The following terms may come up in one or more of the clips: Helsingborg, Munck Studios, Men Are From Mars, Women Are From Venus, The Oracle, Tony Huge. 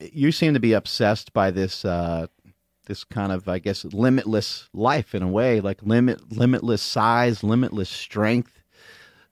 you seem to be obsessed by this this kind of, I guess, limitless life in a way, like limitless size, limitless strength,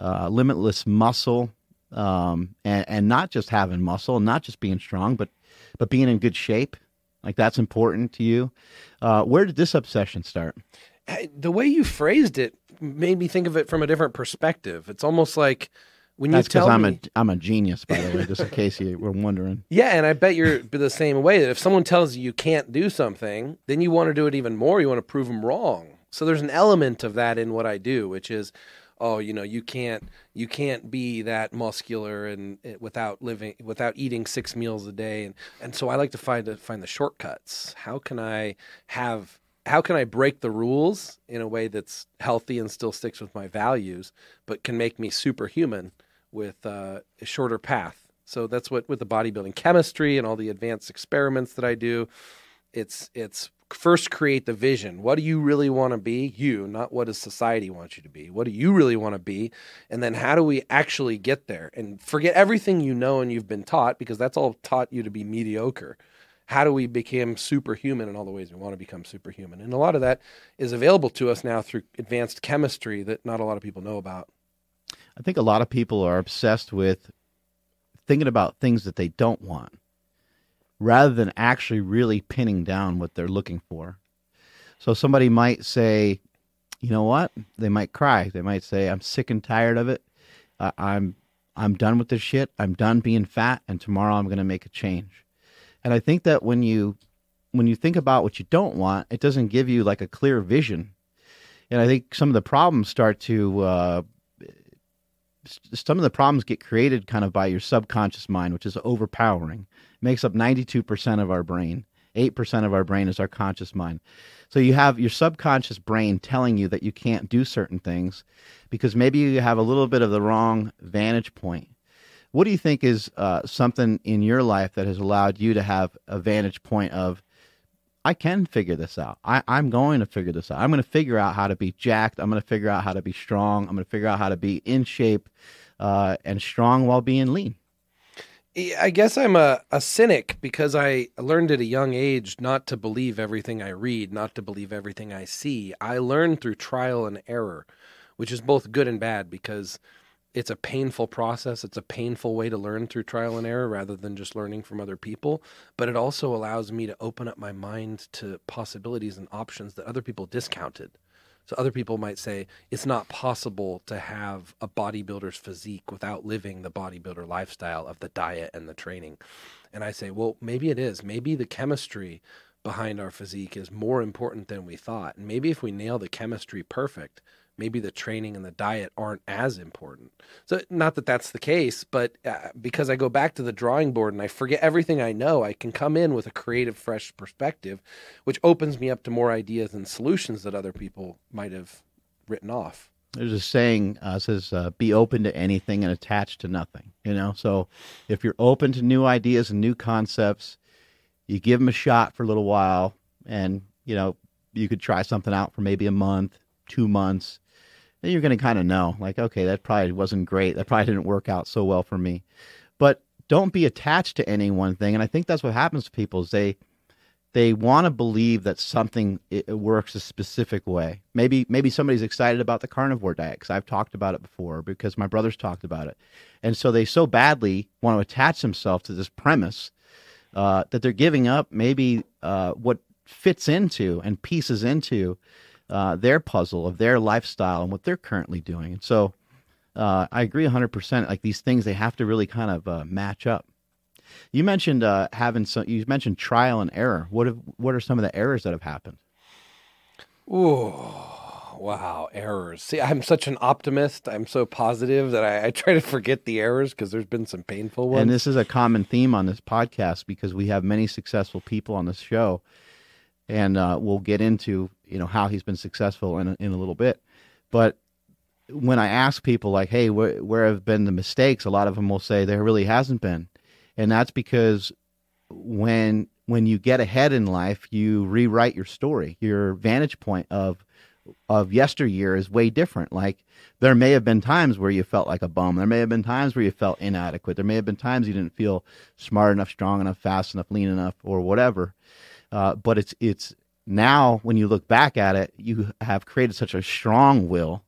limitless muscle, and not just having muscle, not just being strong, but being in good shape. Like, that's important to you. Where did this obsession start? The way you phrased it made me think of it from a different perspective. It's almost like when you tell me... That's because I'm a genius, by the way, just in case you were wondering. Yeah, and I bet you're the same way, that if someone tells you you can't do something, then you want to do it even more. You want to prove them wrong. So there's an element of that in what I do, which is, oh, you know, you can't be that muscular and without eating 6 meals a day, and so I like to find the shortcuts. How can I break the rules in a way that's healthy and still sticks with my values, but can make me superhuman with a shorter path? So that's what, with the bodybuilding chemistry and all the advanced experiments that I do, it's first create the vision. What do you really want to be? You, not what does society want you to be. What do you really want to be? And then how do we actually get there? And forget everything you know and you've been taught, because that's all taught you to be mediocre. How do we become superhuman in all the ways we want to become superhuman? And a lot of that is available to us now through advanced chemistry that not a lot of people know about. I think a lot of people are obsessed with thinking about things that they don't want, rather than actually really pinning down what they're looking for. So somebody might say, you know what? They might cry. They might say, I'm sick and tired of it. I'm done with this shit. I'm done being fat, and tomorrow I'm going to make a change. And I think that when you think about what you don't want, it doesn't give you like a clear vision. And I think some of the problems get created kind of by your subconscious mind, which is overpowering. It makes up 92% of our brain. 8% of our brain is our conscious mind. So you have your subconscious brain telling you that you can't do certain things because maybe you have a little bit of the wrong vantage point. What do you think is something in your life that has allowed you to have a vantage point of, I can figure this out. I'm going to figure this out. I'm going to figure out how to be jacked. I'm going to figure out how to be strong. I'm going to figure out how to be in shape and strong while being lean. I guess I'm a cynic because I learned at a young age not to believe everything I read, not to believe everything I see. I learned through trial and error, which is both good and bad because it's a painful process. It's a painful way to learn through trial and error rather than just learning from other people. But it also allows me to open up my mind to possibilities and options that other people discounted. So other people might say, it's not possible to have a bodybuilder's physique without living the bodybuilder lifestyle of the diet and the training. And I say, well, maybe it is. Maybe the chemistry behind our physique is more important than we thought. And maybe if we nail the chemistry perfect, maybe the training and the diet aren't as important. So not that that's the case, but because I go back to the drawing board and I forget everything I know, I can come in with a creative, fresh perspective, which opens me up to more ideas and solutions that other people might have written off. There's a saying says, be open to anything and attached to nothing, you know? So if you're open to new ideas and new concepts, you give them a shot for a little while and, you know, you could try something out for maybe a month, 2 months, then you're going to kind of know, like, okay, that probably wasn't great. That probably didn't work out so well for me. But don't be attached to any one thing. And I think that's what happens to people is they want to believe that something it works a specific way. Maybe somebody's excited about the carnivore diet because I've talked about it before, because my brother's talked about it. And so they so badly want to attach themselves to this premise that they're giving up maybe what fits into and pieces into their puzzle of their lifestyle and what they're currently doing. And so I agree 100%. Like, these things, they have to really kind of match up. You mentioned you mentioned trial and error. What are some of the errors that have happened? Oh, wow. Errors. See, I'm such an optimist. I'm so positive that I try to forget the errors because there's been some painful ones. And this is a common theme on this podcast because we have many successful people on this show. And we'll get into, you know, how he's been successful in a little bit. But when I ask people like, hey, where have been the mistakes? A lot of them will say there really hasn't been. And that's because when you get ahead in life, you rewrite your story, your vantage point of of yesteryear is way different. Like, there may have been times where you felt like a bum. There may have been times where you felt inadequate. There may have been times you didn't feel smart enough, strong enough, fast enough, lean enough, or whatever. But it's now when you look back at it, you have created such a strong will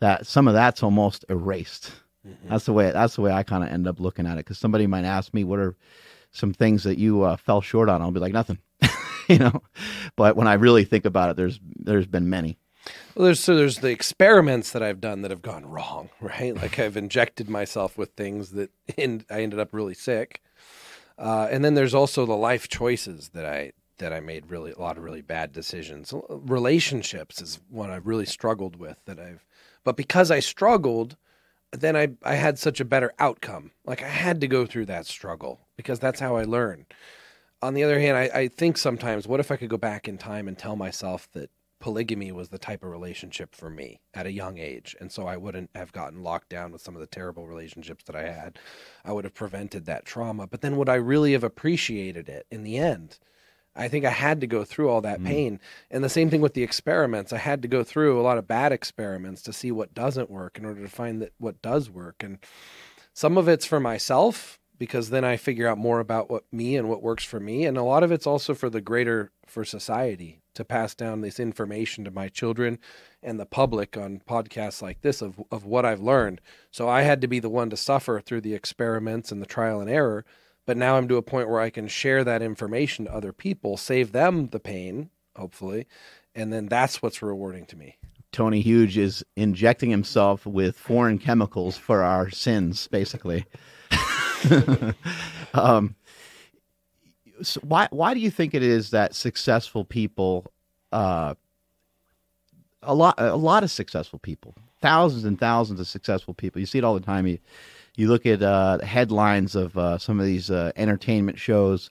that some of that's almost erased. Mm-hmm. That's the way I kind of end up looking at it. Because somebody might ask me, what are some things that you fell short on? I'll be like, nothing, you know. But when I really think about it, there's been many. Well, there's the experiments that I've done that have gone wrong, right? Like, I've injected myself with things that I ended up really sick. And then there's also the life choices that I made, really a lot of really bad decisions. Relationships is one I've really struggled with but because I struggled, then I had such a better outcome. Like, I had to go through that struggle because that's how I learn. On the other hand, I think sometimes, what if I could go back in time and tell myself that polygamy was the type of relationship for me at a young age, and so I wouldn't have gotten locked down with some of the terrible relationships that I had. I would have prevented that trauma. But then would I really have appreciated it in the end? I think I had to go through all that pain. And the same thing with the experiments. I had to go through a lot of bad experiments to see what doesn't work in order to find that what does work. And some of it's for myself, because then I figure out more about what me and what works for me. And a lot of it's also for society, to pass down this information to my children and the public on podcasts like this of what I've learned. So I had to be the one to suffer through the experiments and the trial and error. But now I'm to a point where I can share that information to other people, save them the pain, hopefully. And then that's what's rewarding to me. Tony Huge is injecting himself with foreign chemicals for our sins, basically. So why do you think it is that successful people, a lot of successful people, thousands and thousands of successful people, you see it all the time. You look at the headlines of some of these entertainment shows.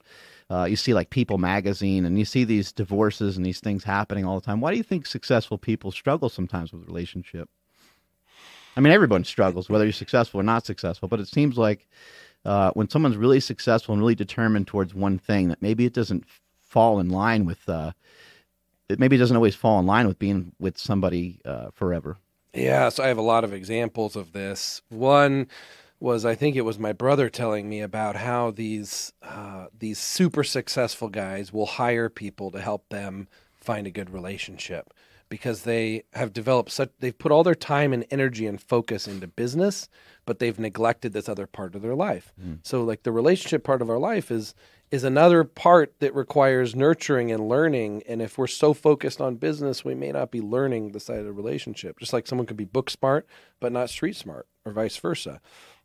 You see, like, People Magazine, and you see these divorces and these things happening all the time. Why do you think successful people struggle sometimes with relationship? I mean, everyone struggles, whether you're successful or not successful, but it seems like when someone's really successful and really determined towards one thing, that maybe it doesn't fall in line with, maybe it doesn't always fall in line with being with somebody forever. Yeah, so I have a lot of examples of this. One was, I think it was my brother telling me about how these super successful guys will hire people to help them find a good relationship, because they have developed they've put all their time and energy and focus into business, but they've neglected this other part of their life. Mm. So, like, the relationship part of our life is another part that requires nurturing and learning. And if we're so focused on business, we may not be learning the side of the relationship. Just like someone could be book smart, but not street smart, or vice versa.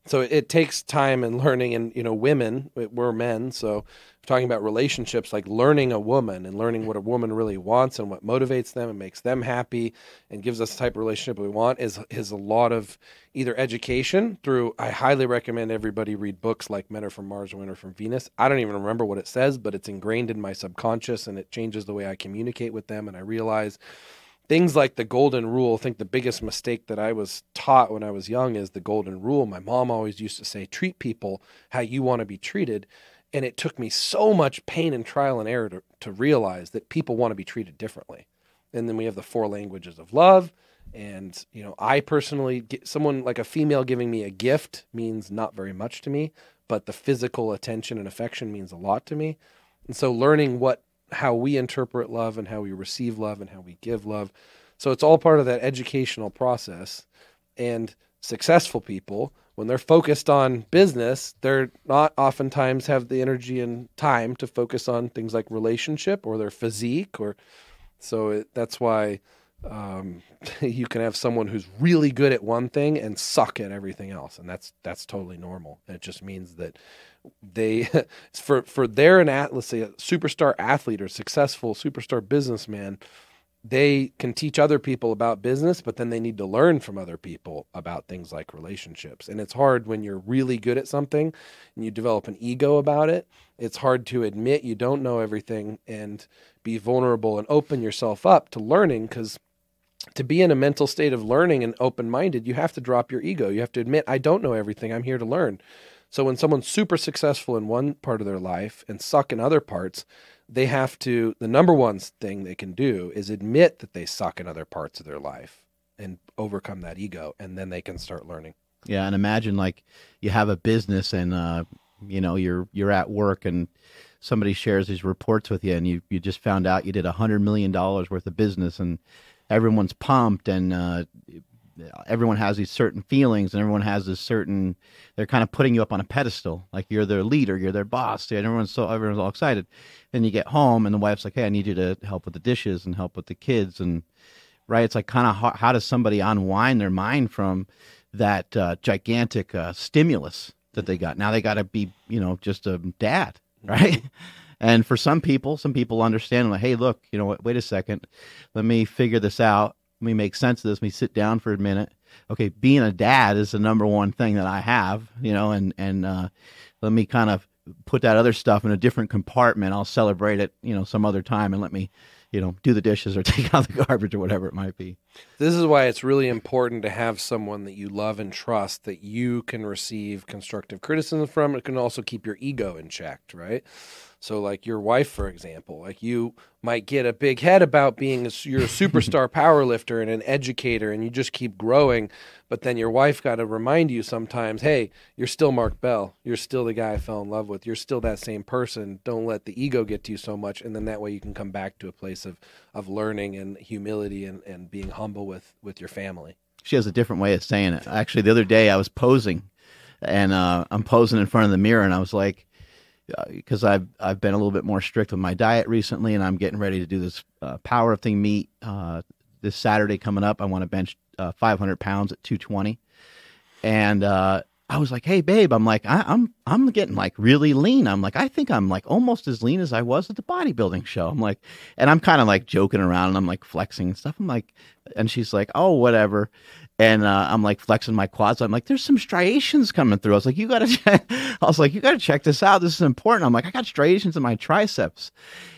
So it takes time and learning, and, you know, women, we're men, so talking about relationships, like learning a woman and learning what a woman really wants and what motivates them and makes them happy and gives us the type of relationship we want is a lot of either education through, I highly recommend everybody read books like Men Are From Mars, Women Are From Venus. I don't even remember what it says, but it's ingrained in my subconscious, and it changes the way I communicate with them. And I realize things like the golden rule. I think the biggest mistake that I was taught when I was young is the golden rule. My mom always used to say, treat people how you want to be treated. And it took me so much pain and trial and error to realize that people want to be treated differently. And then we have the four languages of love. And, you know, I personally, someone like a female giving me a gift means not very much to me, but the physical attention and affection means a lot to me. And so learning how we interpret love and how we receive love and how we give love. So it's all part of that educational process. And successful people, when they're focused on business, they're not oftentimes have the energy and time to focus on things like relationship or their physique. That's why you can have someone who's really good at one thing and suck at everything else. And that's totally normal. And it just means that let's say a superstar athlete or successful superstar businessman, they can teach other people about business, but then they need to learn from other people about things like relationships. And it's hard when you're really good at something and you develop an ego about it. It's hard to admit you don't know everything and be vulnerable and open yourself up to learning, because to be in a mental state of learning and open-minded, you have to drop your ego. You have to admit, I don't know everything. I'm here to learn. So when someone's super successful in one part of their life and suck in other parts, they have to, the number one thing they can do is admit that they suck in other parts of their life and overcome that ego. And then they can start learning. Yeah. And imagine like you have a business and, you know, you're at work and somebody shares these reports with you and you just found out you did $100 million worth of business and everyone's pumped and, everyone has these certain feelings and everyone has this certain, they're kind of putting you up on a pedestal. Like you're their leader, you're their boss. And everyone's all excited. Then you get home and the wife's like, hey, I need you to help with the dishes and help with the kids. And right. It's like kind of how does somebody unwind their mind from that gigantic stimulus that they got? Now they got to be, you know, just a dad. Right. And for some people understand like, hey, look, you know what, wait a second, let me figure this out. Let me make sense of this. Let me sit down for a minute. Okay, being a dad is the number one thing that I have, you know, and let me kind of put that other stuff in a different compartment. I'll celebrate it, you know, some other time and let me, you know, do the dishes or take out the garbage or whatever it might be. This is why it's really important to have someone that you love and trust that you can receive constructive criticism from. It can also keep your ego in check, right? So like your wife, for example, like you might get a big head about being you're a superstar power lifter and an educator and you just keep growing. But then your wife got to remind you sometimes, hey, you're still Mark Bell. You're still the guy I fell in love with. You're still that same person. Don't let the ego get to you so much. And then that way you can come back to a place of learning and humility and being humble with your family. She has a different way of saying it. Actually, the other day I was posing and I'm posing in front of the mirror and I was like, because I've been a little bit more strict with my diet recently, and I'm getting ready to do this powerlifting meet this Saturday coming up. I want to bench 500 pounds at 220, and I was like, "Hey, babe," I'm like, "I'm getting like really lean." I'm like, "I think I'm like almost as lean as I was at the bodybuilding show." I'm like, and I'm kind of like joking around, and I'm like flexing and stuff. I'm like, and she's like, "Oh, whatever." And I'm like flexing my quads. I'm like, there's some striations coming through. I was like, you got to check this out. This is important. I'm like, I got striations in my triceps.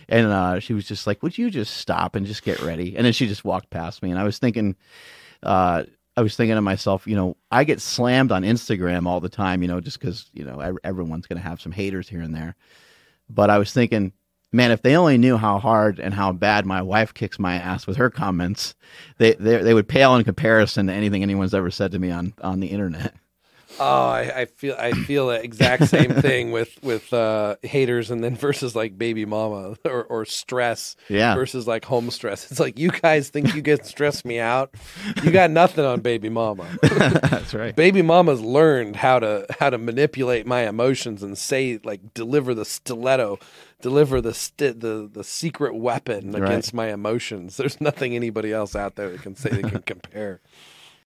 And she was just like, would you just stop and just get ready? And then she just walked past me. And I was thinking to myself, you know, I get slammed on Instagram all the time, you know, just because, you know, everyone's going to have some haters here and there. But I was thinking, man, if they only knew how hard and how bad my wife kicks my ass with her comments, they would pale in comparison to anything anyone's ever said to me on the internet. Oh, I feel the exact same thing with haters and then versus like baby mama or stress versus like home stress. It's like, you guys think you can stress me out? You got nothing on baby mama. That's right. Baby mama's learned how to manipulate my emotions and say like deliver the stiletto. Deliver the secret weapon against my emotions. There's nothing anybody else out there that can say they can compare.